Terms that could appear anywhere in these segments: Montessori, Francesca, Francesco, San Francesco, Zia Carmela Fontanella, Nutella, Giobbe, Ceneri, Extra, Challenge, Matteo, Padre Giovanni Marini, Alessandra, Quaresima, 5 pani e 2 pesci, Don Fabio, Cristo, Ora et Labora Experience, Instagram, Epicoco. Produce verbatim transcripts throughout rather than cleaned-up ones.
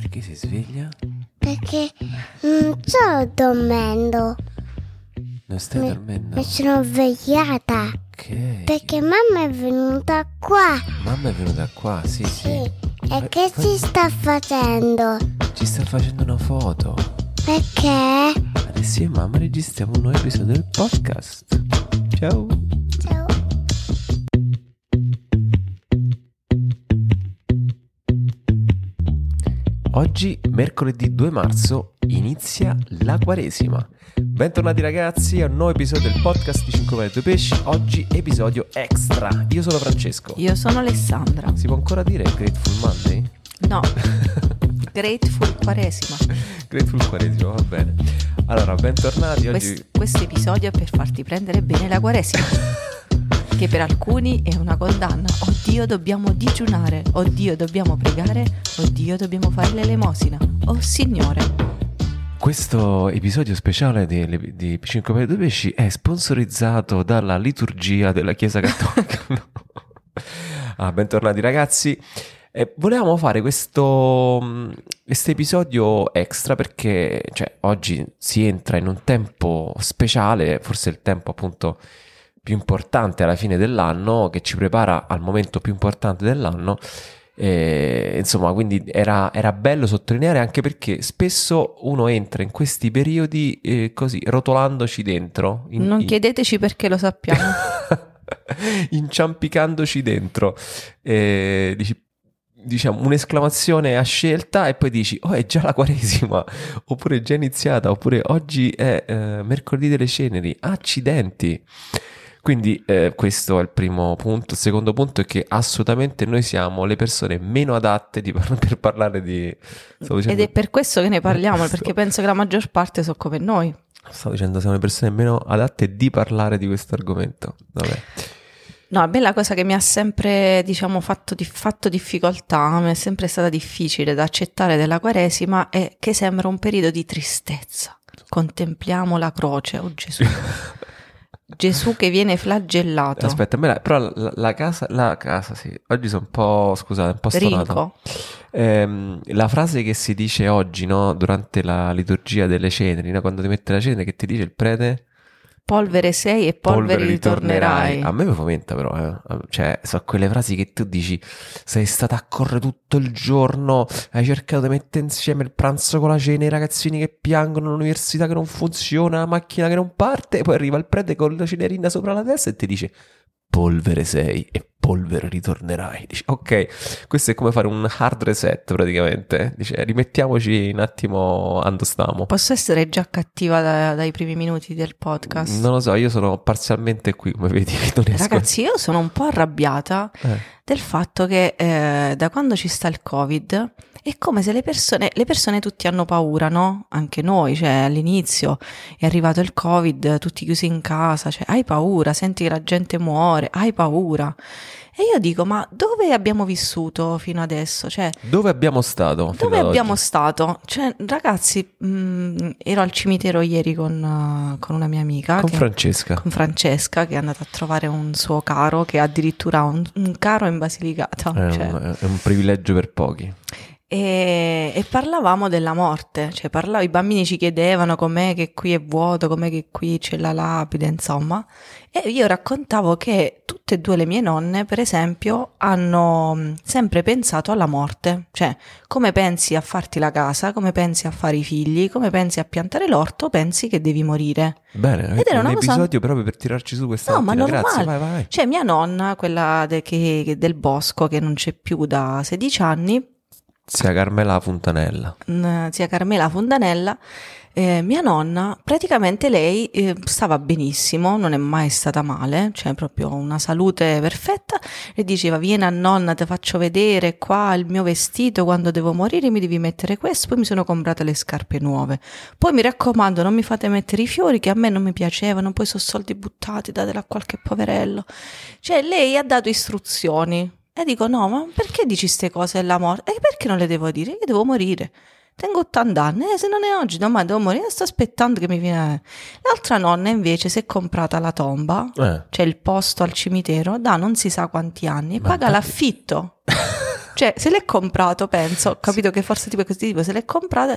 perché si sveglia? Perché non sto dormendo. Non stai mi, dormendo? Mi sono svegliata. Okay. Perché mamma è venuta qua. Mamma è venuta qua, sì, sì. sì. E ma che fa... ci sta facendo? Ci sta facendo una foto. Perché? Adesso io e mamma registriamo un nuovo episodio del podcast. Ciao. Ciao. Oggi, mercoledì due marzo, inizia la Quaresima. Bentornati ragazzi a un nuovo episodio del podcast di cinque pani e due pesci. Oggi episodio extra. Io sono Francesco. Io sono Alessandra. Si può ancora dire Grateful Monday? No. Grateful Quaresima. Grateful Quaresima, va bene. Allora, bentornati oggi. Quest- Questo episodio è per farti prendere bene la Quaresima. Che per alcuni è una condanna. Oddio, dobbiamo digiunare. Oddio, dobbiamo pregare. Oddio, dobbiamo fare l'elemosina. Oh Signore. Questo episodio speciale di, di cinque pani e due pesci è sponsorizzato dalla liturgia della Chiesa Cattolica. Ah, bentornati ragazzi. Eh, volevamo fare questo episodio extra perché cioè, oggi si entra in un tempo speciale, forse il tempo appunto più importante alla fine dell'anno, che ci prepara al momento più importante dell'anno. E, insomma, quindi era, era bello sottolineare, anche perché spesso uno entra in questi periodi eh, così, rotolandoci dentro. In, non chiedeteci in... perché lo sappiamo. Inciampicandoci dentro. Eh, dici... diciamo un'esclamazione a scelta e poi dici oh è già la Quaresima, oppure è già iniziata, oppure oggi è eh, mercoledì delle Ceneri, accidenti. Quindi eh, questo è il primo punto. Il secondo punto è che assolutamente noi siamo le persone meno adatte di par- per parlare di stavo dicendo... ed è per questo che ne parliamo, perché penso che la maggior parte sono come noi. Stavo dicendo siamo le persone meno adatte di parlare di questo argomento. Vabbè. No, a me la cosa che mi ha sempre, diciamo, fatto, di, fatto difficoltà, mi è sempre stata difficile da accettare della Quaresima, è che sembra un periodo di tristezza. Contempliamo la croce, oh Gesù. Gesù che viene flagellato. Aspetta, a me la, però la, la casa, la casa, sì, oggi sono un po', scusate, un po' stonato. Ehm, la frase che si dice oggi, no, durante la liturgia delle ceneri, no, quando ti mette la cenere, che ti dice il prete? Polvere sei e polvere, polvere ritornerai. ritornerai. A me mi fomenta però, eh. Cioè, so quelle frasi che tu dici, sei stata a correre tutto il giorno, hai cercato di mettere insieme il pranzo con la cena, i ragazzini che piangono, l'università che non funziona, la macchina che non parte, e poi arriva il prete con la cenerina sopra la testa e ti dice polvere sei e polvere ritornerai. Dici, ok, questo è come fare un hard reset praticamente. Dice, rimettiamoci un attimo ando stiamo. Posso essere già cattiva da, dai primi minuti del podcast? Non lo so, io sono parzialmente qui, come vedi. Non riesco. Ragazzi, io sono un po' arrabbiata eh. del fatto che eh, da quando ci sta il Covid è come se le persone, le persone tutti hanno paura, no? Anche noi, cioè all'inizio è arrivato il Covid, tutti chiusi in casa, cioè hai paura, senti che la gente muore, hai paura. E io dico, ma dove abbiamo vissuto fino adesso? Cioè, dove abbiamo stato? Dove abbiamo oggi? stato? Cioè, ragazzi, mh, ero al cimitero ieri con, uh, con una mia amica. Con che, Francesca. Con Francesca, che è andata a trovare un suo caro, che ha addirittura un, un caro in Basilicata. È, cioè. un, è un privilegio per pochi. E, e parlavamo della morte, cioè parlavo, i bambini ci chiedevano com'è che qui è vuoto, com'è che qui c'è la lapide, insomma, e io raccontavo che tutte e due le mie nonne, per esempio, hanno sempre pensato alla morte, cioè come pensi a farti la casa, come pensi a fare i figli, come pensi a piantare l'orto, pensi che devi morire. Bene, ed era un episodio cosa... proprio per tirarci su questa no, mattina, ma grazie, vai, vai. Cioè mia nonna, quella de, che, che del bosco, che non c'è più da sedici anni, Zia Carmela Fontanella. Zia Carmela Fontanella, eh, mia nonna, praticamente lei eh, stava benissimo, non è mai stata male, cioè proprio una salute perfetta, e diceva vieni a nonna, ti faccio vedere qua il mio vestito, quando devo morire mi devi mettere questo, poi mi sono comprata le scarpe nuove, poi mi raccomando non mi fate mettere i fiori che a me non mi piacevano, poi sono soldi buttati, datela a qualche poverello, cioè lei ha dato istruzioni. E dico no, ma perché dici ste cose della morte? E perché non le devo dire? Io devo morire, tengo ottanta anni, eh, se non è oggi domani devo morire, sto aspettando che mi viene. L'altra nonna invece si è comprata la tomba, eh. cioè il posto al cimitero da non si sa quanti anni, e paga l'affitto. Cioè, se l'è comprato, penso, ho capito sì. che forse tipo così, tipo, se l'è comprato.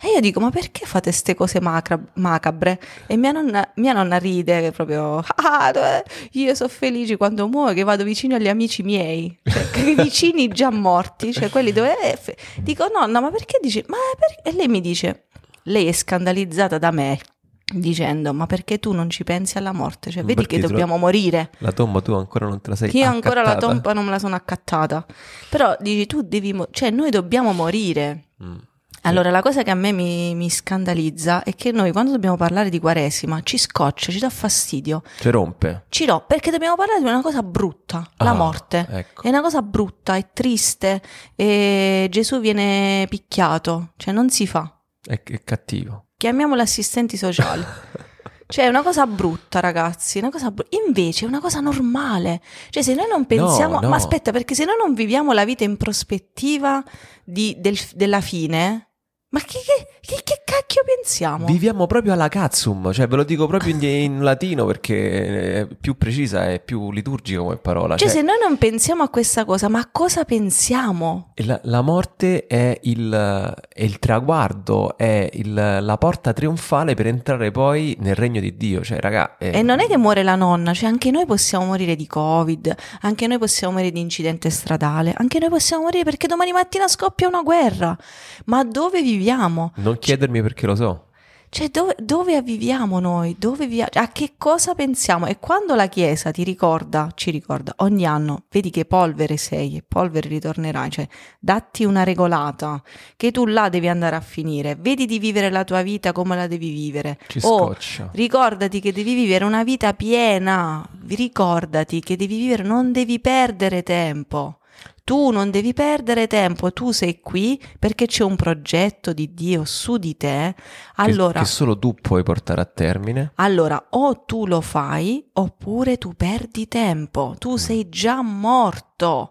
E io dico, ma perché fate ste cose macra- macabre? E mia nonna, mia nonna ride, che proprio, ah, io sono felice quando muoio che vado vicino agli amici miei, cioè, che vicini già morti, cioè quelli dove... Eh, fe- dico, nonna, ma perché dici? Ma per-? E lei mi dice, lei è scandalizzata da me, dicendo, ma perché tu non ci pensi alla morte? Cioè, vedi perché che dobbiamo la, morire. La tomba tu ancora non te la sei accattata. Io ancora la tomba non me la sono accattata. Però dici, tu devi, mo- cioè noi dobbiamo morire. Mm. Allora, la cosa che a me mi, mi scandalizza è che noi, quando dobbiamo parlare di Quaresima, ci scoccia, ci dà fastidio. Ci rompe. Ci rompe, perché dobbiamo parlare di una cosa brutta, ah, la morte. Ecco. È una cosa brutta, è triste, e Gesù viene picchiato, cioè non si fa. È, è cattivo. Chiamiamolo assistenti sociali. Cioè è una cosa brutta, ragazzi, una cosa brutta. Invece è una cosa normale. Cioè se noi non pensiamo, no, no. ma aspetta, perché se noi non viviamo la vita in prospettiva di, del, della fine, ma che, che, che cacchio pensiamo? Viviamo proprio alla cazzum, cioè ve lo dico proprio in, in latino perché è più precisa, è più liturgica come parola. Cioè, cioè se noi non pensiamo a questa cosa, ma a cosa pensiamo? La, la morte è il, è il traguardo, è il, la porta trionfale per entrare poi nel regno di Dio. Cioè, raga, è... E non è che muore la nonna, cioè anche noi possiamo morire di Covid, anche noi possiamo morire di incidente stradale, anche noi possiamo morire perché domani mattina scoppia una guerra. Ma dove viviamo? Non chiedermi perché lo so. Cioè dove, dove viviamo noi? Dove via- a che cosa pensiamo? E quando la Chiesa ti ricorda, ci ricorda ogni anno, vedi che polvere sei e polvere ritornerai, cioè datti una regolata, che tu là devi andare a finire, vedi di vivere la tua vita come la devi vivere. Ci scoccia. Oh, ricordati che devi vivere una vita piena, ricordati che devi vivere, non devi perdere tempo. Tu non devi perdere tempo, tu sei qui perché c'è un progetto di Dio su di te. Allora, che, che solo tu puoi portare a termine. Allora, o tu lo fai oppure tu perdi tempo, tu sei già morto,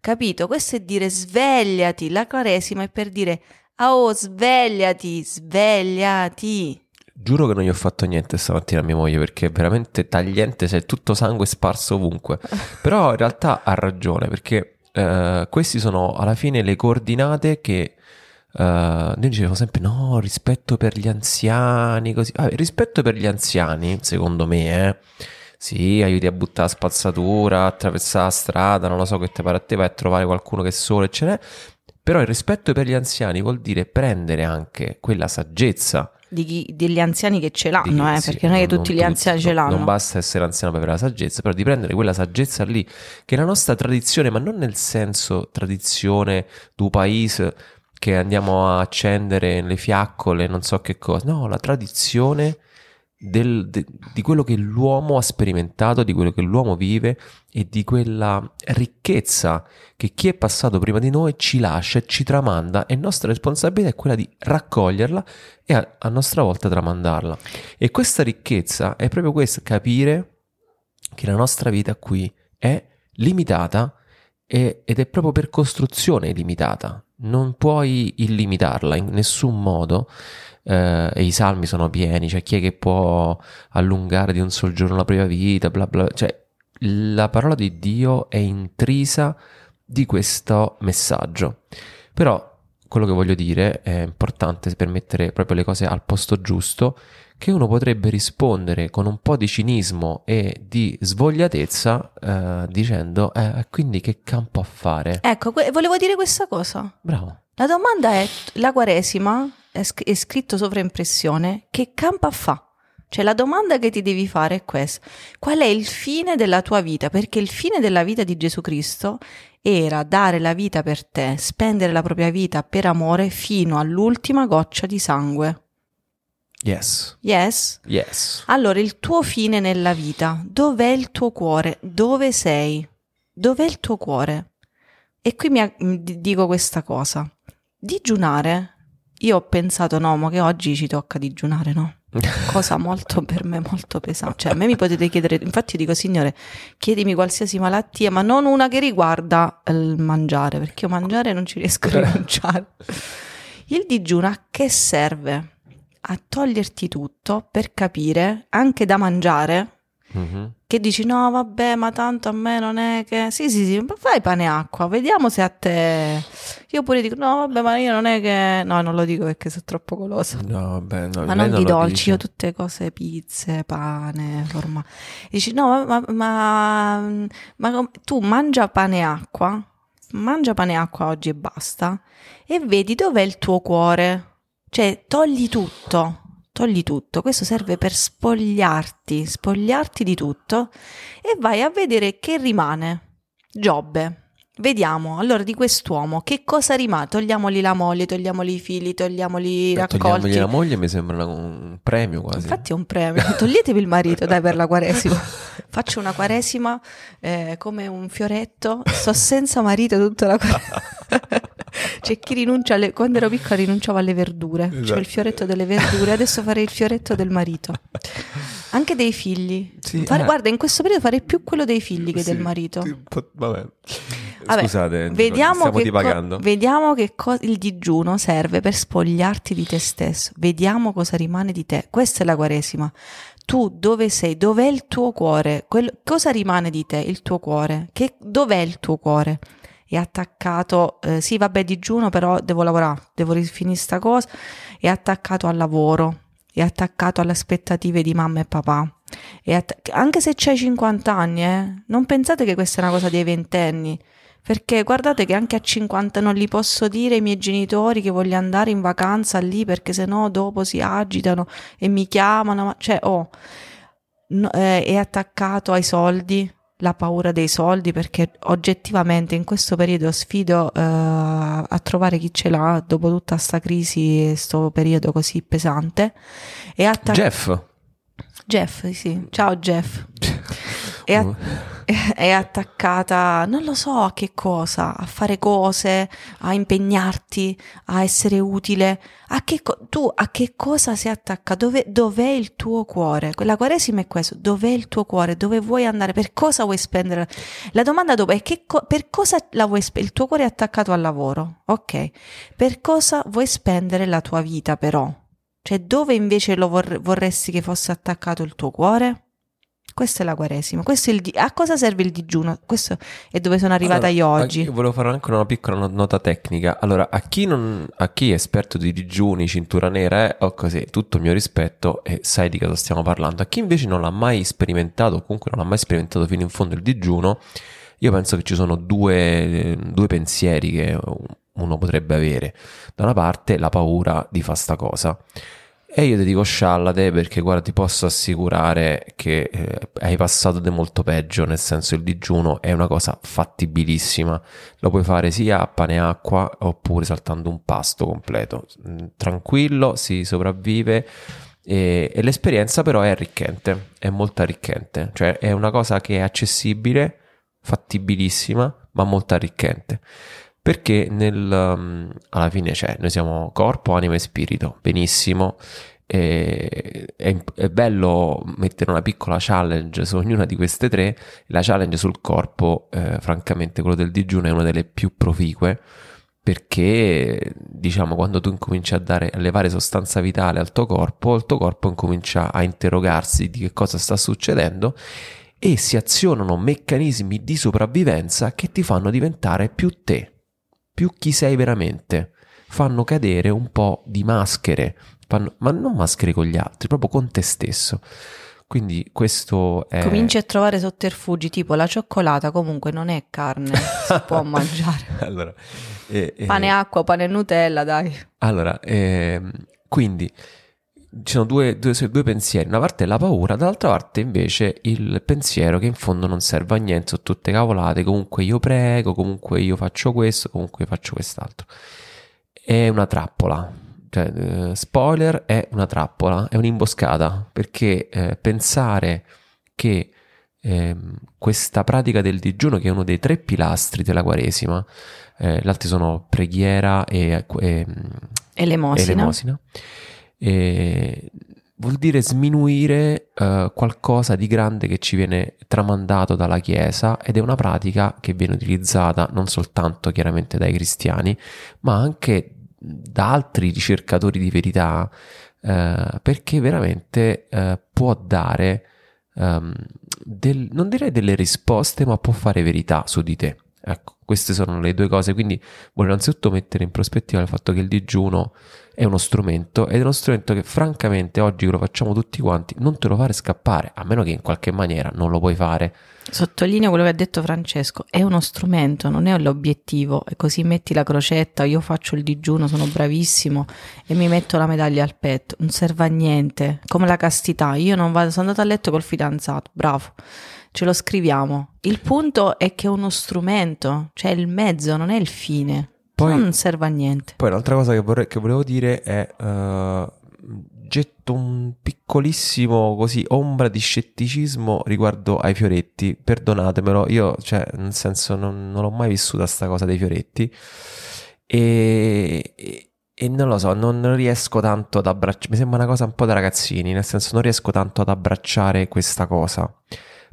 capito? Questo è dire svegliati, la Quaresima è per dire oh svegliati, svegliati. Giuro che non gli ho fatto niente stamattina a mia moglie perché è veramente tagliente, c'è tutto sangue sparso ovunque, però in realtà ha ragione perché... Uh, questi sono alla fine le coordinate che uh, noi dicevamo sempre no, rispetto per gli anziani così. Ah, rispetto per gli anziani secondo me eh, sì, aiuti a buttare la spazzatura, attraversare la strada, non lo so che te pare a te, vai a trovare qualcuno che è solo e ce n'è, però il rispetto per gli anziani vuol dire prendere anche quella saggezza di chi, degli anziani che ce l'hanno, di, eh, sì, perché non è che tutti gli anziani non, ce l'hanno. Non basta essere anziano per avere la saggezza, però di prendere quella saggezza lì, che è la nostra tradizione, ma non nel senso tradizione du paese che andiamo a accendere le fiaccole, non so che cosa, no, la tradizione del, de, di quello che l'uomo ha sperimentato, di quello che l'uomo vive e di quella ricchezza che chi è passato prima di noi ci lascia e ci tramanda, e nostra responsabilità è quella di raccoglierla e a, a nostra volta tramandarla. E questa ricchezza è proprio questa, capire che la nostra vita qui è limitata e, ed è proprio per costruzione limitata, non puoi illimitarla in nessun modo. Uh, e i salmi sono pieni, cioè chi è che può allungare di un sol giorno la propria vita, bla bla, cioè la parola di Dio è intrisa di questo messaggio. Però quello che voglio dire è importante per mettere proprio le cose al posto giusto, che uno potrebbe rispondere con un po' di cinismo e di svogliatezza uh, dicendo eh, quindi che campo a fare? Ecco, que- volevo dire questa cosa. Bravo. La domanda è, la Quaresima è scritto sovraimpressione, che campo fa? Cioè la domanda che ti devi fare è questa: qual è il fine della tua vita? Perché il fine della vita di Gesù Cristo era dare la vita per te, spendere la propria vita per amore fino all'ultima goccia di sangue. Yes. Yes? Yes. Allora il tuo fine nella vita, dov'è il tuo cuore? Dove sei? Dov'è il tuo cuore? E qui mi dico questa cosa, digiunare. Io ho pensato, no, ma che oggi ci tocca digiunare, no? Cosa molto per me molto pesante. Cioè, a me mi potete chiedere, infatti io dico, Signore, chiedimi qualsiasi malattia, ma non una che riguarda il mangiare, perché io mangiare non ci riesco a rinunciare. Il digiuno a che serve? A toglierti tutto per capire, anche da mangiare, mm-hmm. che dici no vabbè ma tanto a me non è che sì sì sì fai pane e acqua, vediamo se a te. Io pure dico no vabbè ma io non è che no, non lo dico perché sono troppo golosa, no, vabbè, no, ma non di dolci dice. Io tutte cose, pizze, pane, forma. Dici no ma, ma, ma tu mangia pane e acqua, mangia pane e acqua oggi e basta, e vedi dov'è il tuo cuore. Cioè togli tutto, togli tutto, questo serve per spogliarti, spogliarti di tutto e vai a vedere che rimane. Giobbe, vediamo, allora di quest'uomo che cosa rimane? Togliamogli la moglie, togliamogli i figli, togliamogli i raccolti. Togliamogli la moglie mi sembra un premio quasi. Infatti è un premio, toglietevi il marito dai per la Quaresima. Faccio una Quaresima eh, come un fioretto, sto senza marito tutta la Quaresima. C'è chi rinuncia alle... quando ero piccola rinunciavo alle verdure, esatto. Cioè il fioretto delle verdure, adesso farei il fioretto del marito, anche dei figli, sì, Fare... eh. guarda in questo periodo farei più quello dei figli che sì, del marito pot... vabbè. Vabbè, scusate, vediamo, stiamo che divagando. Co- vediamo che co- il digiuno serve per spogliarti di te stesso, vediamo cosa rimane di te, questa è la Quaresima. Tu dove sei? Dov'è il tuo cuore? Quel... cosa rimane di te? Il tuo cuore, che... dov'è il tuo cuore? È attaccato, eh, sì vabbè digiuno però devo lavorare, devo finire sta cosa, è attaccato al lavoro, è attaccato alle aspettative di mamma e papà, è att- anche se c'hai cinquanta anni, eh, non pensate che questa è una cosa dei ventenni, perché guardate che anche a cinquanta non li posso dire ai miei genitori che voglio andare in vacanza lì perché sennò dopo si agitano e mi chiamano, cioè oh, no, eh, è attaccato ai soldi, la paura dei soldi, perché oggettivamente in questo periodo sfido eh, a trovare chi ce l'ha dopo tutta sta crisi e sto periodo così pesante. E attac- Jeff Jeff, sì, ciao Jeff. è, att- è attaccata, non lo so a che cosa, a fare cose, a impegnarti, a essere utile. A che co- tu a che cosa si attacca? Dove, dov'è il tuo cuore? La Quaresima è questo, dov'è il tuo cuore? Dove vuoi andare? Per cosa vuoi spendere? La domanda dopo è che co- per cosa la vuoi spendere? Il tuo cuore è attaccato al lavoro, ok. Per cosa vuoi spendere la tua vita però? Cioè dove invece lo vor- vorresti che fosse attaccato il tuo cuore? Questa è la Quaresima, questo è il di- a cosa serve il digiuno? Questo è dove sono arrivata allora, io oggi. Io volevo fare anche una piccola nota tecnica. Allora, a chi, non, a chi è esperto di digiuni, cintura nera, eh, o così, tutto il mio rispetto e sai di cosa stiamo parlando. A chi invece non l'ha mai sperimentato, o comunque non ha mai sperimentato fino in fondo il digiuno, io penso che ci sono due, due pensieri che uno potrebbe avere. Da una parte la paura di fare sta cosa. E io ti dico sciallate, perché guarda ti posso assicurare che eh, hai passato di molto peggio, nel senso il digiuno è una cosa fattibilissima, lo puoi fare sia a pane e acqua oppure saltando un pasto completo, tranquillo si sopravvive e, e l'esperienza però è arricchente, è molto arricchente, cioè è una cosa che è accessibile, fattibilissima ma molto arricchente. Perché nel, um, alla fine c'è, noi siamo corpo, anima e spirito, benissimo, e, è, è bello mettere una piccola challenge su ognuna di queste tre. La challenge sul corpo, eh, francamente quello del digiuno è una delle più proficue, perché diciamo quando tu incominci a dare, a levare sostanza vitale al tuo corpo, il tuo corpo incomincia a interrogarsi di che cosa sta succedendo e si azionano meccanismi di sopravvivenza che ti fanno diventare più te, più chi sei veramente, fanno cadere un po' di maschere, fanno, ma non maschere con gli altri, proprio con te stesso. Quindi questo è... Cominci a trovare sotterfugi, tipo la cioccolata comunque non è carne, si può mangiare. Allora, eh, eh... pane acqua, pane Nutella, dai. Allora, eh, quindi... ci sono due, due, due pensieri, una parte è la paura, dall'altra parte invece il pensiero che in fondo non serve a niente, sono tutte cavolate, comunque io prego, comunque io faccio questo, comunque faccio quest'altro. È una trappola, cioè, spoiler, è una trappola, è un'imboscata, perché eh, pensare che eh, questa pratica del digiuno, che è uno dei tre pilastri della Quaresima, eh, gli altri sono preghiera e, e, e l'emosina, e l'emosina. E vuol dire sminuire uh, qualcosa di grande che ci viene tramandato dalla Chiesa, ed è una pratica che viene utilizzata non soltanto chiaramente dai cristiani ma anche da altri ricercatori di verità, uh, perché veramente uh, può dare um, del, non direi delle risposte, ma può fare verità su di te. Ecco, queste sono le due cose. Quindi voglio innanzitutto mettere in prospettiva il fatto che il digiuno è uno strumento, ed è uno strumento che francamente oggi che lo facciamo tutti quanti non te lo fare scappare, a meno che in qualche maniera non lo puoi fare. Sottolineo quello che ha detto Francesco: è uno strumento, non è l'obiettivo. E così metti la crocetta, io faccio il digiuno, sono bravissimo e mi metto la medaglia al petto, non serve a niente. Come la castità, io non vado, sono andata a letto col fidanzato, bravo, ce lo scriviamo. Il punto è che è uno strumento, cioè il mezzo, non è il fine. Poi, non serve a niente. Poi l'altra cosa che, vorrei, che volevo dire è uh, getto un piccolissimo così ombra di scetticismo riguardo ai fioretti. Perdonatemelo, io cioè nel senso non, non l'ho mai vissuta sta cosa dei fioretti e... e E non lo so, non riesco tanto ad abbracciare, mi sembra una cosa un po' da ragazzini, nel senso non riesco tanto ad abbracciare questa cosa,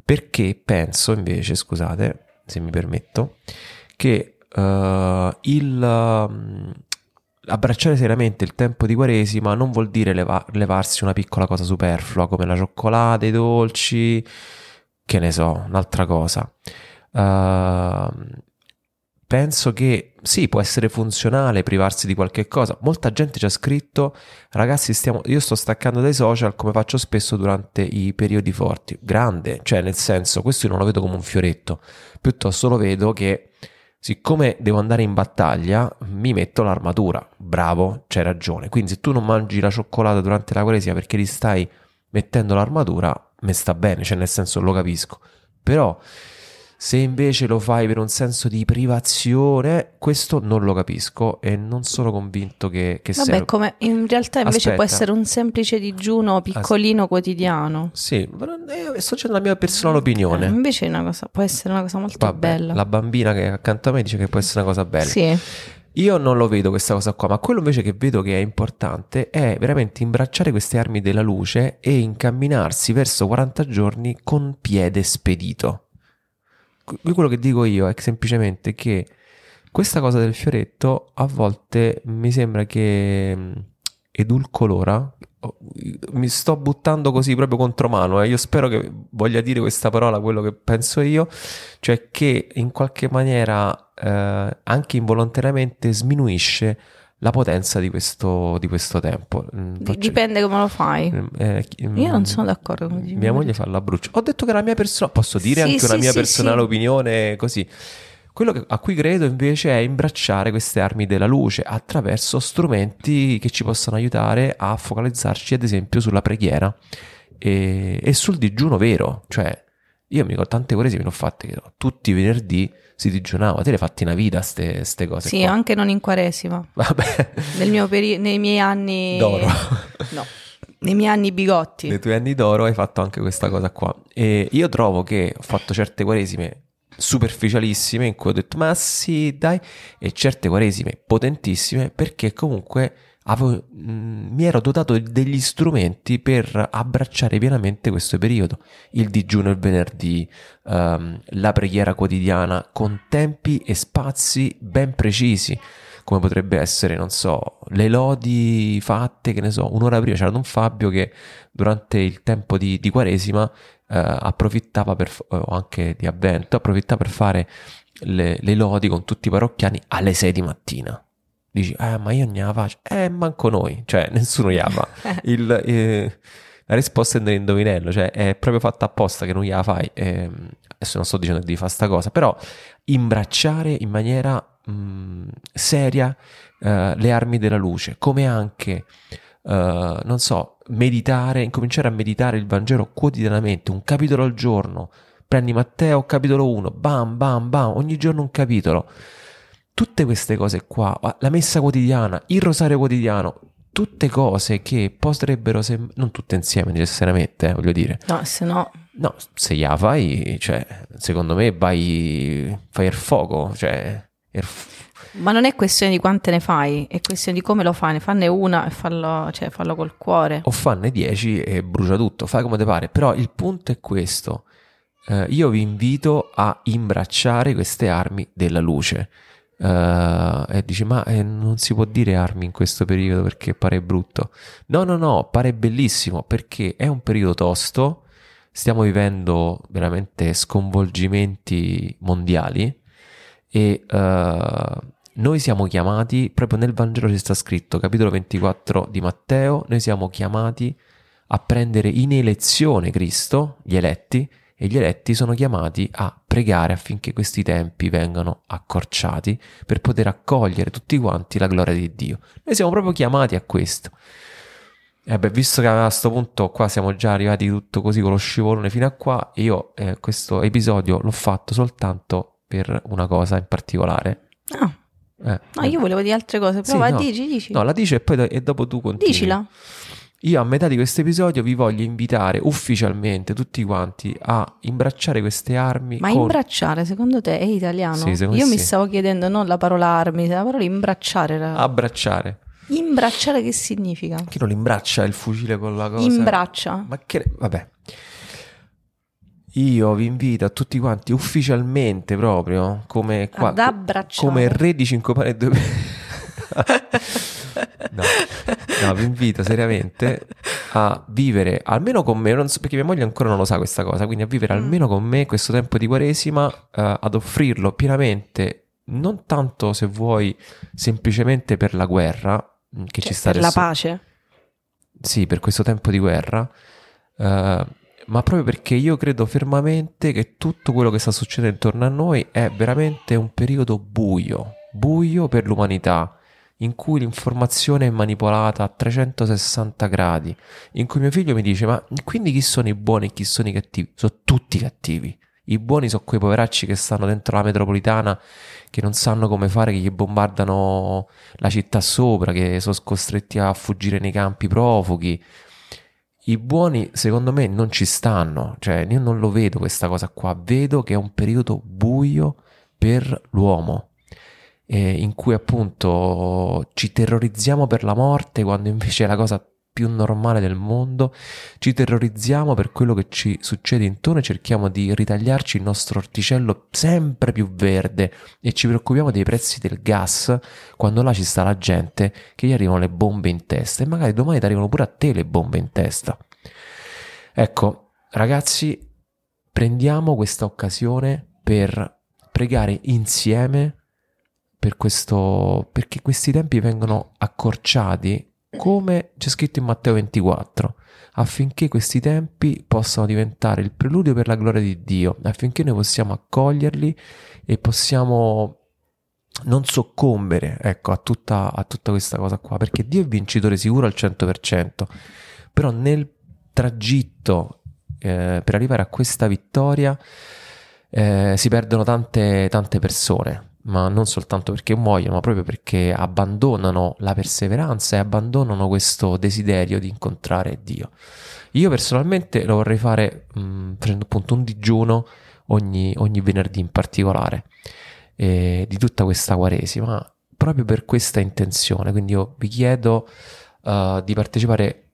perché penso invece, scusate se mi permetto, che uh, il uh, abbracciare seriamente il tempo di Quaresima non vuol dire leva- levarsi una piccola cosa superflua come la cioccolata, i dolci, che ne so, un'altra cosa. Uh, Penso che sì, può essere funzionale privarsi di qualche cosa. Molta gente ci ha scritto: ragazzi, stiamo, io sto staccando dai social, come faccio spesso durante i periodi forti. Grande, cioè nel senso, questo io non lo vedo come un fioretto, piuttosto lo vedo che siccome devo andare in battaglia mi metto l'armatura. Bravo, c'hai ragione. Quindi se tu non mangi la cioccolata durante la Quaresima perché ti stai mettendo l'armatura, mi sta bene, cioè nel senso lo capisco. Però se invece lo fai per un senso di privazione, questo non lo capisco e non sono convinto che, che vabbè, serve. Come in realtà invece Aspetta. può essere un semplice digiuno piccolino, As- quotidiano. Sì, sto dicendo la mia personale opinione. Eh, invece è una cosa, può essere una cosa molto vabbè, bella. La bambina che accanto a me dice che può essere una cosa bella. Sì. Io non lo vedo questa cosa qua, ma quello invece che vedo che è importante è veramente imbracciare queste armi della luce e incamminarsi verso quaranta giorni con piede spedito. Quello che dico io è semplicemente che questa cosa del fioretto a volte mi sembra che edulcolora, mi sto buttando così proprio contro mano, eh. Io spero che voglia dire questa parola quello che penso io, cioè che in qualche maniera eh, anche involontariamente sminuisce la potenza di questo, di questo tempo. Faccio... dipende come lo fai. Eh, io non sono d'accordo con mia moglie fa l'abbruccio. Ho detto che la mia persona posso dire sì, anche sì, una mia sì, personale sì. opinione così. Quello che, a cui credo invece è imbracciare queste armi della luce attraverso strumenti che ci possano aiutare a focalizzarci, ad esempio sulla preghiera e, e sul digiuno vero. Cioè io mi ricordo tante Quaresime ne ho fatte che no, tutti i venerdì si digiunava, te le fatti una vita ste, ste cose sì, qua. Anche non in Quaresima. Vabbè. Nel mio peri- nei miei anni d'oro. No, nei miei anni bigotti. Nei tuoi anni d'oro hai fatto anche questa cosa qua. E io trovo che ho fatto certe Quaresime superficialissime in cui ho detto ma sì dai, e certe Quaresime potentissime perché comunque avevo, mh, mi ero dotato degli strumenti per abbracciare pienamente questo periodo, il digiuno il venerdì, um, la preghiera quotidiana con tempi e spazi ben precisi, come potrebbe essere, non so, le lodi fatte, che ne so, un'ora prima. C'era Don Fabio che durante il tempo di, di Quaresima uh, approfittava per, o anche di Avvento, approfittava per fare le, le lodi con tutti i parrocchiani alle sei di mattina. Dici, ah, ma io non la faccio, eh, manco noi, cioè nessuno la fa. Il, eh, la risposta è nell'indovinello, cioè è proprio fatta apposta che non la fai. Eh, adesso non sto dicendo che devi fare sta cosa, però imbracciare in maniera mh, seria eh, le armi della luce, come anche, eh, non so, meditare, incominciare a meditare il Vangelo quotidianamente, un capitolo al giorno. Prendi Matteo, capitolo uno, bam, bam, bam, ogni giorno un capitolo. Tutte queste cose qua, la messa quotidiana, il rosario quotidiano, tutte cose che potrebbero, sem- non tutte insieme necessariamente, eh, voglio dire. No, se no... No, se la fai, cioè, secondo me vai, fai il fuoco, cioè... Il fu- Ma non è questione di quante ne fai, è questione di come lo fai, ne fanne una e fallo, cioè, fallo col cuore. O fanne dieci e brucia tutto, fai come ti pare, però il punto è questo. Eh, io vi invito a imbracciare queste armi della luce. Uh, e dici ma eh, non si può dire armi in questo periodo perché pare brutto. No no no, pare bellissimo perché è un periodo tosto, stiamo vivendo veramente sconvolgimenti mondiali e uh, noi siamo chiamati, proprio nel Vangelo ci sta scritto, capitolo ventiquattro di Matteo, noi siamo chiamati a prendere in elezione Cristo, gli eletti, e gli eletti sono chiamati a pregare affinché questi tempi vengano accorciati per poter accogliere tutti quanti la gloria di Dio. Noi siamo proprio chiamati a questo. E beh, visto che a questo punto qua siamo già arrivati tutto così con lo scivolone fino a qua, io eh, questo episodio l'ho fatto soltanto per una cosa in particolare. Ah. Eh, no, eh. Io volevo dire altre cose, però sì, vai, no. dici, dici. No, la dici e poi e dopo tu continui. Dicila. Io a metà di questo episodio vi voglio invitare ufficialmente tutti quanti a imbracciare queste armi. Ma con... imbracciare secondo te è italiano? Sì, secondo io sì. Mi stavo chiedendo non la parola armi, la parola imbracciare era... Abbracciare. Imbracciare che significa? Che non imbraccia il fucile con la cosa? Imbraccia. Ma che... vabbè. Io vi invito a tutti quanti ufficialmente proprio come, qua, ad abbracciare. Come re di cinque pani e due no, no, vi invito seriamente a vivere almeno con me, non so, perché mia moglie ancora non lo sa questa cosa, quindi a vivere mm. almeno con me questo tempo di Quaresima, uh, ad offrirlo pienamente, non tanto se vuoi semplicemente per la guerra che cioè, ci sta per adesso, la pace, sì, per questo tempo di guerra, uh, ma proprio perché io credo fermamente che tutto quello che sta succedendo intorno a noi è veramente un periodo buio buio per l'umanità, in cui l'informazione è manipolata a trecentosessanta gradi, in cui mio figlio mi dice: ma quindi chi sono i buoni e chi sono i cattivi? Sono tutti cattivi. I buoni sono quei poveracci che stanno dentro la metropolitana, che non sanno come fare, che gli bombardano la città sopra, che sono costretti a fuggire nei campi profughi. I buoni secondo me non ci stanno, cioè io non lo vedo questa cosa qua, vedo che è un periodo buio per l'uomo. Eh, in cui appunto ci terrorizziamo per la morte quando invece è la cosa più normale del mondo, ci terrorizziamo per quello che ci succede intorno e cerchiamo di ritagliarci il nostro orticello sempre più verde e ci preoccupiamo dei prezzi del gas quando là ci sta la gente che gli arrivano le bombe in testa e magari domani ti arrivano pure a te le bombe in testa. Ecco ragazzi, prendiamo questa occasione per pregare insieme per questo, perché questi tempi vengono accorciati come c'è scritto in Matteo ventiquattro, affinché questi tempi possano diventare il preludio per la gloria di Dio, affinché noi possiamo accoglierli e possiamo non soccombere, ecco, a tutta, a tutta questa cosa qua, perché Dio è vincitore sicuro al cento per cento, però nel tragitto eh, per arrivare a questa vittoria eh, si perdono tante, tante persone, ma non soltanto perché muoiono, ma proprio perché abbandonano la perseveranza e abbandonano questo desiderio di incontrare Dio. Io personalmente lo vorrei fare mh, facendo appunto un digiuno ogni, ogni venerdì in particolare eh, di tutta questa Quaresima, proprio per questa intenzione. Quindi io vi chiedo uh, di partecipare,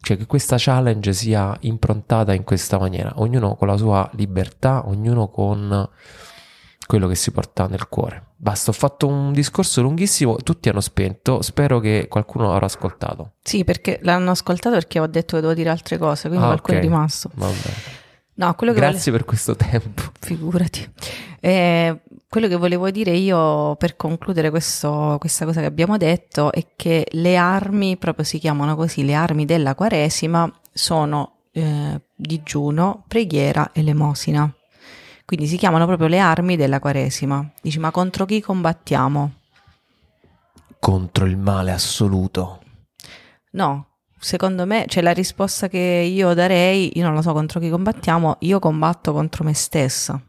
cioè che questa challenge sia improntata in questa maniera, ognuno con la sua libertà, ognuno con... quello che si porta nel cuore. Basta, ho fatto un discorso lunghissimo, tutti hanno spento, spero che qualcuno avrà ascoltato. Sì, perché l'hanno ascoltato perché ho detto che devo dire altre cose, quindi ah, qualcuno okay. È rimasto. Vabbè. No, quello che grazie vole... per questo tempo. Figurati. Eh, quello che volevo dire io per concludere questo, questa cosa che abbiamo detto è che le armi, proprio si chiamano così, le armi della Quaresima, sono eh, digiuno, preghiera e elemosina. Quindi si chiamano proprio le armi della Quaresima. Dici, ma contro chi combattiamo? Contro il male assoluto. No, secondo me, cioè la risposta che io darei, io non lo so contro chi combattiamo, io combatto contro me stessa.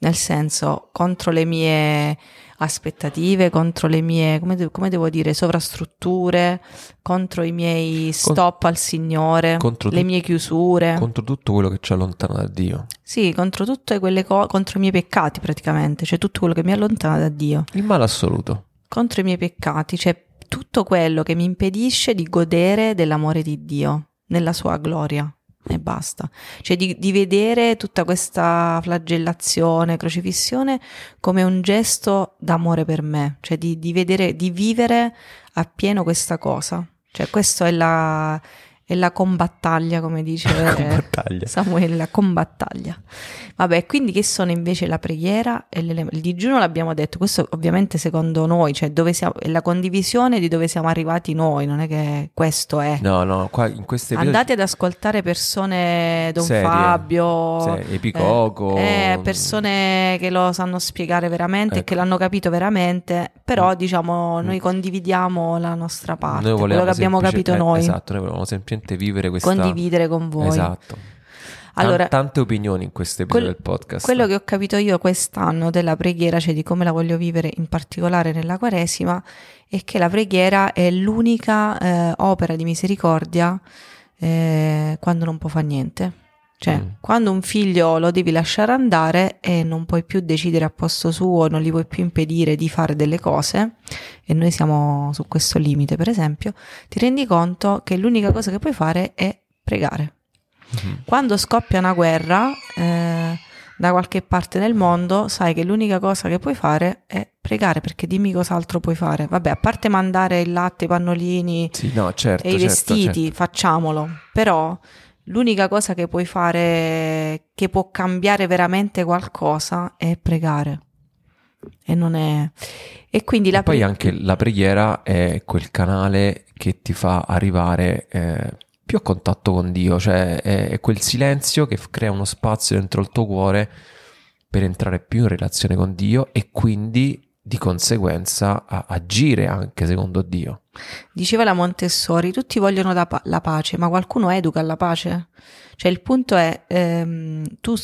Nel senso, contro le mie aspettative, contro le mie, come, de- come devo dire, sovrastrutture, contro i miei stop Con- al Signore, contro le tu- mie chiusure. Contro tutto quello che ci allontana da Dio. Sì, contro tutte quelle cose, contro i miei peccati praticamente, cioè tutto quello che mi allontana da Dio. Il male assoluto. Contro i miei peccati, cioè tutto quello che mi impedisce di godere dell'amore di Dio, nella sua gloria. E basta, cioè di, di vedere tutta questa flagellazione, crocifissione come un gesto d'amore per me, cioè di, di vedere, di vivere appieno questa cosa, cioè questo è la, e la combattaglia, come dice combattaglia. Samuele, la combattaglia. Vabbè, quindi che sono invece la preghiera e il digiuno, l'abbiamo detto, questo ovviamente secondo noi, cioè dove siamo, è la condivisione di dove siamo arrivati noi, non è che questo è. No, no, qua in queste andate ad ascoltare persone, Don serie, Fabio, serie, Epicoco, eh, eh, persone che lo sanno spiegare veramente, ecco, e che l'hanno capito veramente, però diciamo noi condividiamo la nostra parte, noi quello che abbiamo capito eh, noi. Esatto, noi volevamo semplicemente vivere questa, condividere con voi. Esatto. Allora, tante opinioni in queste quel, del podcast. Quello che ho capito io quest'anno della preghiera, cioè di come la voglio vivere in particolare nella Quaresima, è che la preghiera è l'unica eh, opera di misericordia eh, quando non può fare niente. Cioè, mm. quando un figlio lo devi lasciare andare e non puoi più decidere a posto suo, non gli puoi più impedire di fare delle cose, e noi siamo su questo limite, per esempio, ti rendi conto che l'unica cosa che puoi fare è pregare. Mm. Quando scoppia una guerra eh, da qualche parte nel mondo, sai che l'unica cosa che puoi fare è pregare, perché dimmi cos'altro puoi fare. Vabbè, a parte mandare il latte, i pannolini, sì, no, certo, e i certo, vestiti, certo. facciamolo, però... L'unica cosa che puoi fare, che può cambiare veramente qualcosa, è pregare. E non è. E quindi la e poi pre... anche la preghiera è quel canale che ti fa arrivare eh, più a contatto con Dio, cioè è, è quel silenzio che crea uno spazio dentro il tuo cuore per entrare più in relazione con Dio e quindi di conseguenza a agire anche secondo Dio. Diceva la Montessori, tutti vogliono la, pa- la pace, ma qualcuno educa alla pace? Cioè il punto è, ehm, tu,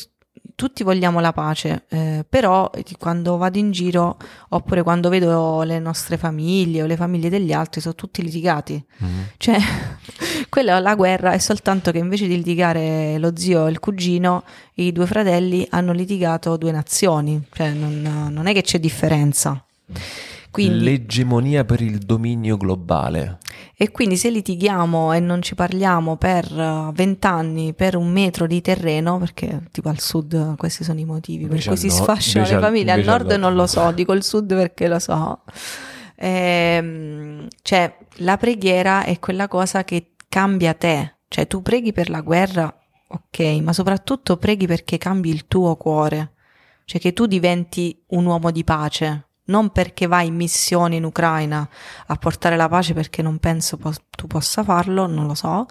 tutti vogliamo la pace, eh, però quando vado in giro, oppure quando vedo le nostre famiglie o le famiglie degli altri, sono tutti litigati. Mm-hmm. Cioè quella, la guerra è soltanto che invece di litigare lo zio e il cugino, i due fratelli hanno litigato due nazioni, cioè non, non è che c'è differenza. Quindi, l'egemonia per il dominio globale. E quindi se litighiamo e non ci parliamo per vent'anni per un metro di terreno, perché tipo al sud questi sono i motivi per cui si sfasciano le famiglie, al nord non lo so, dico il sud perché lo so, ehm, cioè la preghiera è quella cosa che cambia te, cioè tu preghi per la guerra, ok, ma soprattutto preghi perché cambi il tuo cuore, cioè che tu diventi un uomo di pace. Non perché vai in missione in Ucraina a portare la pace, perché non penso po- tu possa farlo, non lo so,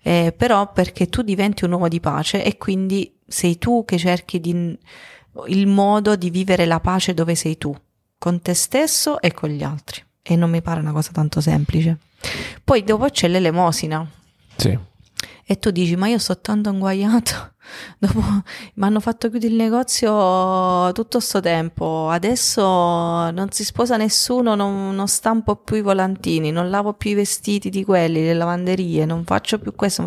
eh, però perché tu diventi un uomo di pace e quindi sei tu che cerchi di, il modo di vivere la pace dove sei tu, con te stesso e con gli altri. E non mi pare una cosa tanto semplice. Poi dopo c'è l'elemosina. Sì. E tu dici, ma io sto tanto inguaiato, dopo mi hanno fatto chiudere il negozio tutto sto tempo, adesso non si sposa nessuno, non, non stampo più i volantini, non lavo più i vestiti di quelli, le lavanderie, non faccio più questo,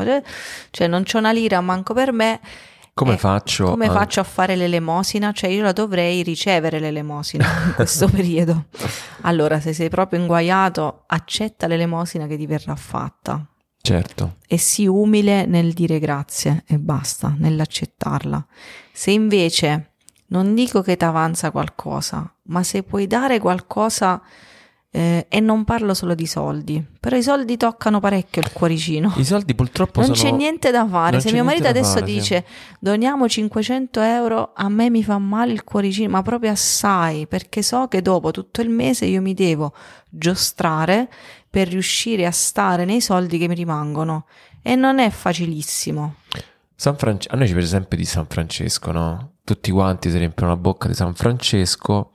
cioè non c'ho una lira manco per me. Come, eh, faccio, come a... faccio a fare l'elemosina? Cioè io la dovrei ricevere l'elemosina in questo periodo. Allora, se sei proprio inguaiato, accetta l'elemosina che ti verrà fatta. Certo. E sii umile nel dire grazie e basta, nell'accettarla. Se invece non dico che ti avanza qualcosa, ma se puoi dare qualcosa, eh, e non parlo solo di soldi, però i soldi toccano parecchio il cuoricino. I soldi purtroppo non sono... c'è niente da fare. Non se mio marito adesso fare, dice sì. doniamo cinquecento euro, a me mi fa male il cuoricino, ma proprio assai, perché so che dopo tutto il mese io mi devo giostrare per riuscire a stare nei soldi che mi rimangono, e non è facilissimo. San Franci- a noi ci per esempio di San Francesco, no? Tutti quanti si riempiono la bocca di San Francesco,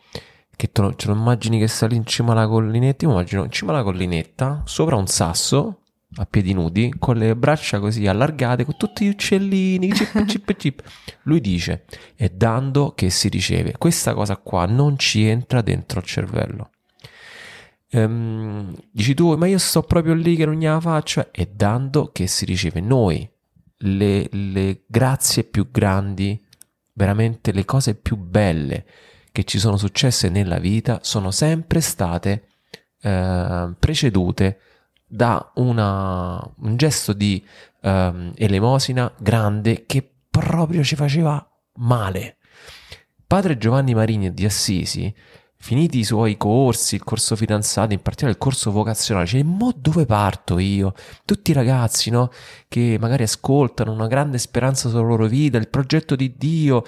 che tu non, ce lo immagini che sta lì in cima alla collinetta. Io immagino in cima alla collinetta, sopra un sasso, a piedi nudi, con le braccia così allargate, con tutti gli uccellini, cip, cip, cip. Lui dice, è dando che si riceve. Questa cosa qua non ci entra dentro il cervello. Um, dici tu, ma io sto proprio lì che non gliela faccio, è dando che si riceve. Noi le, le grazie più grandi, veramente le cose più belle che ci sono successe nella vita, sono sempre state eh, precedute da una, un gesto di eh, elemosina grande che proprio ci faceva male. Padre Giovanni Marini di Assisi finiti i suoi corsi, il corso fidanzato, in particolare il corso vocazionale, cioè mo dove parto io? Tutti i ragazzi, no, che magari ascoltano, una grande speranza sulla loro vita, il progetto di Dio,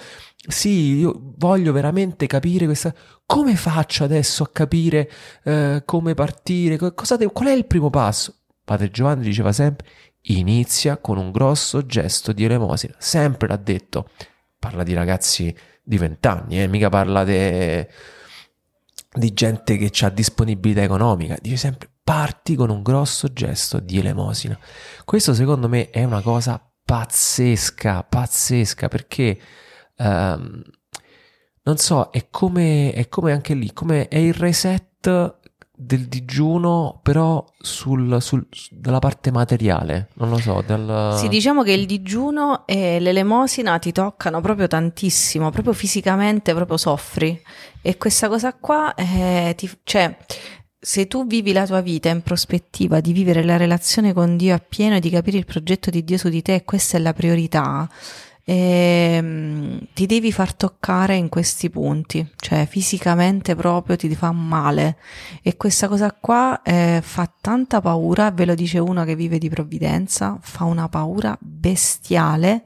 sì, io voglio veramente capire questa, come faccio adesso a capire eh, come partire, cosa devo, qual è il primo passo? Padre Giovanni diceva sempre, inizia con un grosso gesto di elemosina, sempre l'ha detto, parla di ragazzi di vent'anni, eh, mica parla de... di gente che ha disponibilità economica, dice sempre parti con un grosso gesto di elemosina. Questo secondo me è una cosa pazzesca, pazzesca, perché ehm, non so, è come, è come anche lì, come è il reset del digiuno, però sul, sul, dalla parte materiale, non lo so, dal... Sì, diciamo che il digiuno e l'elemosina ti toccano proprio tantissimo, proprio fisicamente, proprio soffri, e questa cosa qua eh, ti, cioè, se tu vivi la tua vita in prospettiva di vivere la relazione con Dio appieno e di capire il progetto di Dio su di te, e questa è la priorità, eh, ti devi far toccare in questi punti, cioè fisicamente proprio ti fa male, e questa cosa qua eh, fa tanta paura, ve lo dice uno che vive di provvidenza, fa una paura bestiale,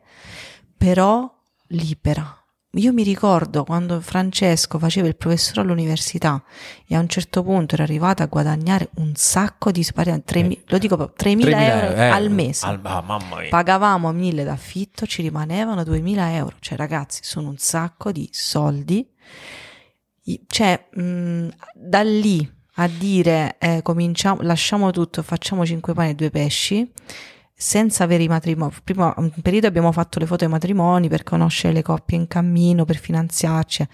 però libera. Io mi ricordo quando Francesco faceva il professore all'università e a un certo punto era arrivato a guadagnare un sacco di tre, eh, lo dico proprio, tremila euro eh, al mese. Al, ah, mamma mia. Pagavamo mille d'affitto, ci rimanevano duemila euro. Cioè ragazzi, sono un sacco di soldi. Cioè mh, da lì a dire eh, cominciamo, lasciamo tutto, facciamo cinque pani e due pesci. Senza avere i matrimoni, prima un periodo abbiamo fatto le foto ai matrimoni per conoscere le coppie in cammino, per finanziarci,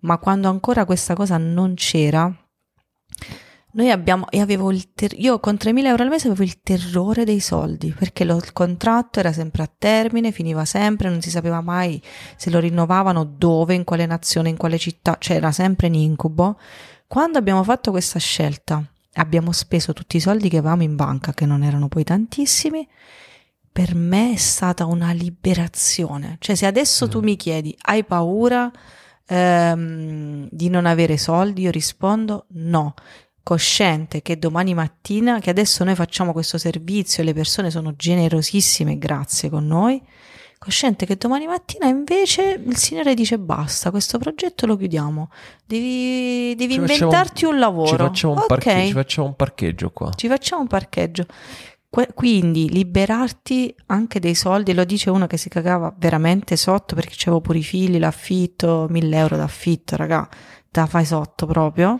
ma quando ancora questa cosa non c'era, noi abbiamo, io, avevo il ter- io con tremila euro al mese avevo il terrore dei soldi, perché lo, il contratto era sempre a termine, finiva sempre, non si sapeva mai se lo rinnovavano, dove, in quale nazione, in quale città, cioè era sempre in incubo. Quando abbiamo fatto questa scelta, abbiamo speso tutti i soldi che avevamo in banca, che non erano poi tantissimi. Per me è stata una liberazione. Cioè, se adesso mm. tu mi chiedi, hai paura ehm, di non avere soldi? Io rispondo no. Cosciente che domani mattina, che adesso noi facciamo questo servizio e le persone sono generosissime, grazie, con noi, cosciente che domani mattina invece il Signore dice basta, questo progetto lo chiudiamo, devi, devi inventarti un, un lavoro, ci facciamo un, okay. parche, ci facciamo un parcheggio qua, ci facciamo un parcheggio. Que- quindi liberarti anche dei soldi, lo dice uno che si cagava veramente sotto, perché c'avevo pure i figli, l'affitto, mille euro d'affitto, raga, te la fai sotto proprio.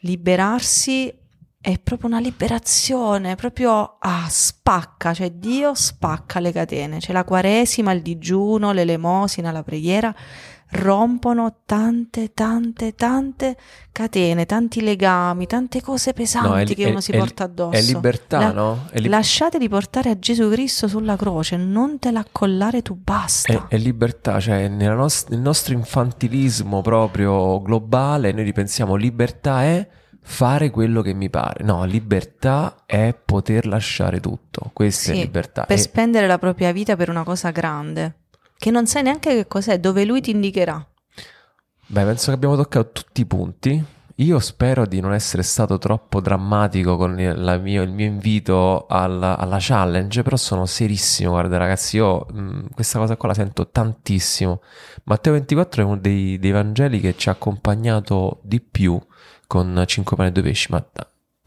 Liberarsi è proprio una liberazione, proprio ah, spacca, cioè Dio spacca le catene, cioè la Quaresima, il digiuno, l'elemosina, la preghiera rompono tante, tante, tante catene, tanti legami, tante cose pesanti no, è, che è, uno si è, porta addosso. È libertà, la, no? È li- lasciateli portare a Gesù Cristo sulla croce, non te l'accollare tu, basta. È, è libertà, cioè nella nost- nel nostro infantilismo proprio globale noi ripensiamo libertà è... fare quello che mi pare. No, libertà è poter lasciare tutto. Questa sì, è libertà. Per e... spendere la propria vita per una cosa grande che non sai neanche che cos'è, dove lui ti indicherà. Beh, penso che abbiamo toccato tutti i punti. Io spero di non essere stato troppo drammatico con la mio, il mio invito alla, alla challenge, però sono serissimo. Guarda ragazzi, io mh, questa cosa qua la sento tantissimo. Matteo ventiquattro è uno dei, dei Vangeli che ci ha accompagnato di più con cinque pani e due pesci, ma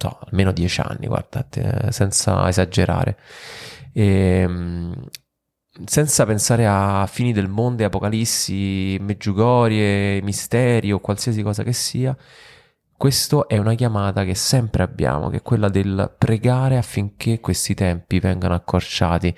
no, almeno dieci anni, guardate, senza esagerare, e, senza pensare a fini del mondo, apocalissi, meggiugorie, misteri o qualsiasi cosa che sia. Questa è una chiamata che sempre abbiamo, che è quella del pregare affinché questi tempi vengano accorciati,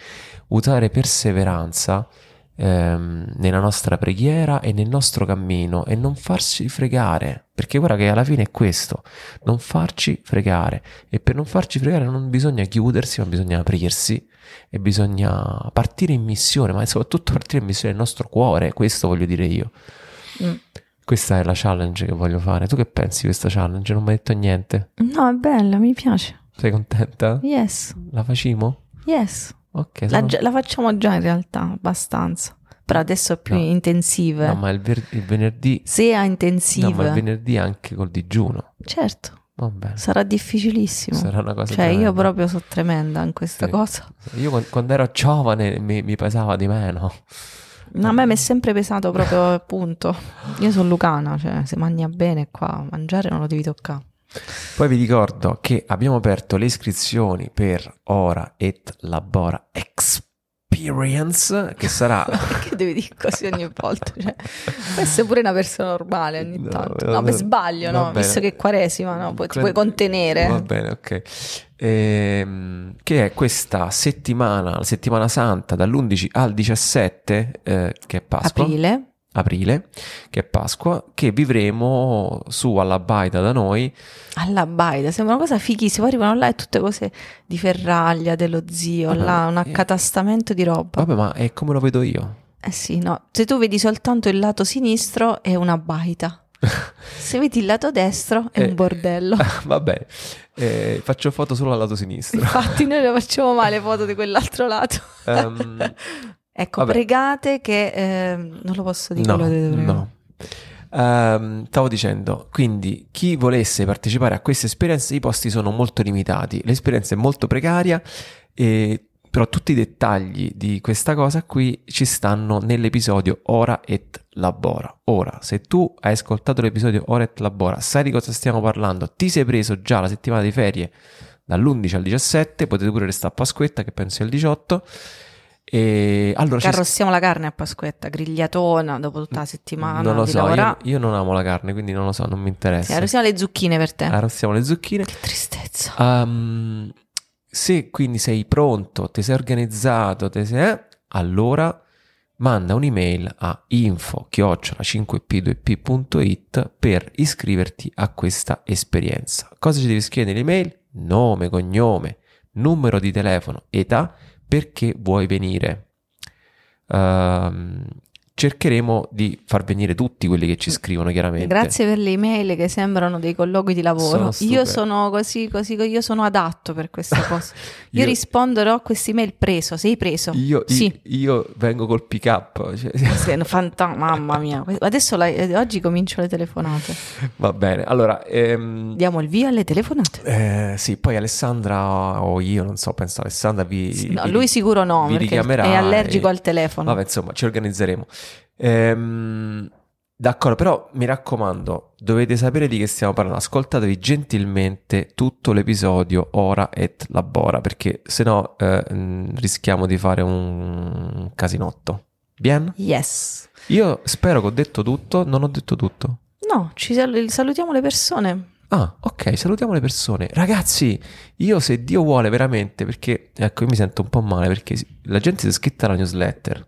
usare perseveranza nella nostra preghiera e nel nostro cammino e non farci fregare, perché guarda che alla fine è questo, non farci fregare, e per non farci fregare non bisogna chiudersi, ma bisogna aprirsi e bisogna partire in missione, ma soprattutto partire in missione nel nostro cuore, questo voglio dire io. mm. Questa è la challenge che voglio fare. Tu che pensi di questa challenge? Non mi hai detto niente? No, è bella, mi piace. Sei contenta? Yes. La facciamo? Yes. Okay, sono... la, la facciamo già in realtà abbastanza. però adesso più no, intensive. No, ma il, ver- il venerdì... Sì, a intensive. No, ma il venerdì anche col digiuno. Certo. Vabbè. Sarà difficilissimo. Sarà una cosa Cioè tremenda. Io proprio sono tremenda in questa sì. cosa. Io quando ero giovane mi, mi pesava di meno. No, a me mi è sempre pesato proprio, appunto. Io sono lucana, cioè se mangia bene qua, mangiare non lo devi toccare. Poi vi ricordo che abbiamo aperto le iscrizioni per Ora et Labora Experience, che sarà... Perché devi dire così ogni volta? Cioè, questo è pure una persona normale ogni tanto. No, no, no, per sbaglio, no? Visto che è Quaresima, no? Pu- ti puoi contenere. Va bene, ok. Ehm, che è questa settimana, la settimana santa, dall'undici al diciassette, eh, che è Pasqua. Aprile. Aprile, che è Pasqua, che vivremo su all'Abbaida da noi. All'Abbaida, sembra una cosa fighissima, arrivano là e tutte cose di ferraglia, dello zio, vabbè, là un accatastamento è... di roba. Vabbè, ma è come lo vedo io. Eh sì, no, se tu vedi soltanto il lato sinistro è un'Abbaida, se vedi il lato destro è eh, un bordello. Vabbè, eh, faccio foto solo al lato sinistro. Infatti noi le facciamo male foto di quell'altro lato. Um... Ecco, vabbè. Pregate che eh, non lo posso dire. No, no. Um, stavo dicendo, quindi chi volesse partecipare a queste esperienze, i posti sono molto limitati, l'esperienza è molto precaria, e, però tutti i dettagli di questa cosa qui ci stanno nell'episodio Ora et Labora. Ora, se tu hai ascoltato l'episodio Ora et Labora, sai di cosa stiamo parlando, ti sei preso già la settimana di ferie dall'undici al diciassette, potete pure restare a Pasquetta che penso è il diciotto. E allora carrossiamo la carne a Pasquetta, grigliatona dopo tutta la settimana. Non lo so, io, io non amo la carne, quindi non lo so, non mi interessa. Sì, arrossiamo le zucchine per te. Arrossiamo le zucchine. Che tristezza. Um, se quindi sei pronto, ti sei organizzato, te sei, allora manda un'email a info chiocciola cinque p due p punto it per iscriverti a questa esperienza. Cosa ci devi scrivere nell'email? Nome, cognome, numero di telefono, età. Perché vuoi venire? Uh, cercheremo di far venire tutti quelli che ci scrivono, chiaramente. Grazie per le email che sembrano dei colloqui di lavoro. Sono io sono così, così, io sono adatto per questa cosa. Io, io risponderò a queste email preso, sei preso? Io, sì. io, io vengo col pick up. Cioè... Fanta- mamma mia, adesso la, oggi comincio le telefonate. Va bene, allora... Ehm... Diamo il via alle telefonate. Eh, sì, poi Alessandra o io, non so, penso Alessandra vi... Sì, no, vi lui sicuro no, vi perché è allergico e... al telefono. Vabbè, insomma, ci organizzeremo. Ehm, d'accordo, però mi raccomando, dovete sapere di che stiamo parlando, ascoltatevi gentilmente tutto l'episodio Ora et Labora, perché sennò eh, rischiamo di fare un casinotto. Bien? Yes. Io spero che ho detto tutto. Non ho detto tutto? No, ci sal- salutiamo le persone. Ah, ok, salutiamo le persone. Ragazzi, io se Dio vuole veramente, perché ecco, io mi sento un po' male perché la gente si è iscritta alla newsletter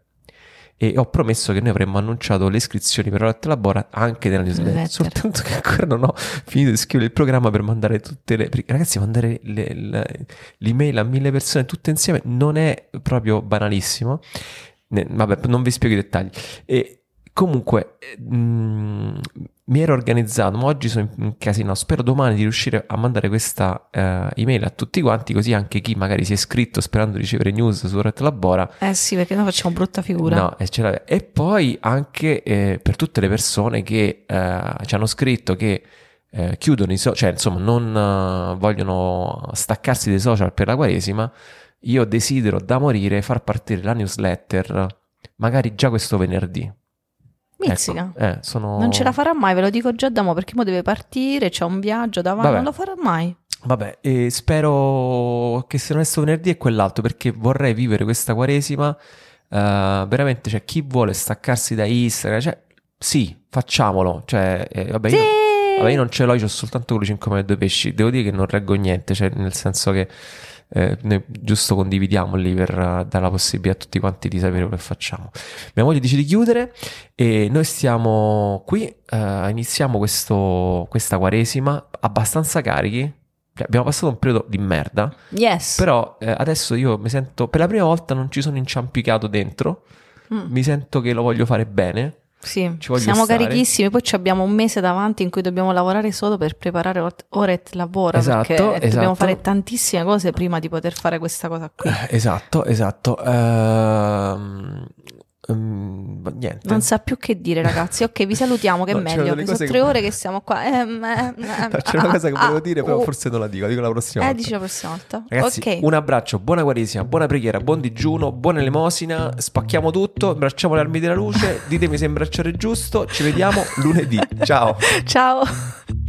e ho promesso che noi avremmo annunciato le iscrizioni per Ora et Labora anche nella newsletter, soltanto che ancora non ho finito di scrivere il programma per mandare tutte le... Ragazzi, mandare le, le, l'email a mille persone tutte insieme non è proprio banalissimo, ne, vabbè, non vi spiego i dettagli. E comunque mh, mi ero organizzato, ma oggi sono in casino, spero domani di riuscire a mandare questa uh, email a tutti quanti, così anche chi magari si è iscritto sperando di ricevere news su Ora et Labora. Eh sì, perché noi facciamo brutta figura. No, e, ce l'ave- e poi anche eh, per tutte le persone che uh, ci hanno scritto che uh, chiudono i social, cioè insomma non uh, vogliono staccarsi dai social per la Quaresima, io desidero da morire far partire la newsletter magari già questo venerdì. Mizzica. Ecco, eh, sono... Non ce la farà mai, ve lo dico già da mo', perché mo deve partire, c'è un viaggio davanti, vabbè. Non lo farà mai. Vabbè, e spero che se non è sto venerdì è quell'altro, perché vorrei vivere questa Quaresima uh, veramente, cioè chi vuole staccarsi da Instagram, cioè sì, facciamolo, cioè eh, vabbè, sì! io, vabbè io non ce l'ho, io ho soltanto quello cinque pane e due pesci, devo dire che non reggo niente, cioè nel senso che Eh, noi giusto condividiamo lì per uh, dare la possibilità a tutti quanti di sapere quello che facciamo. Mia moglie dice di chiudere e noi stiamo qui, uh, iniziamo questo, questa Quaresima abbastanza carichi. Abbiamo passato un periodo di merda, yes. Però eh, adesso io mi sento, per la prima volta non ci sono inciampicato dentro, mm. Mi sento che lo voglio fare bene. Sì, siamo stare. Carichissimi, poi abbiamo un mese davanti in cui dobbiamo lavorare solo per preparare Ora et Labora, esatto, perché esatto. Dobbiamo fare tantissime cose prima di poter fare questa cosa qui. Esatto, esatto. Uh, Um, niente. Non sa più che dire, ragazzi. Ok, vi salutiamo, che è no, meglio. Sono tre che... ore che siamo qua. Eh, ehm, ehm, no, c'è ah, una cosa che volevo ah, dire, però uh. forse non la dico. La dico la prossima eh, volta. Eh, dici la prossima volta. Ragazzi, okay. Un abbraccio, buona Quaresima, buona preghiera, buon digiuno, buona elemosina. Spacchiamo tutto, abbracciamo le armi della luce. Ditemi se imbracciare è giusto. Ci vediamo lunedì. Ciao. Ciao.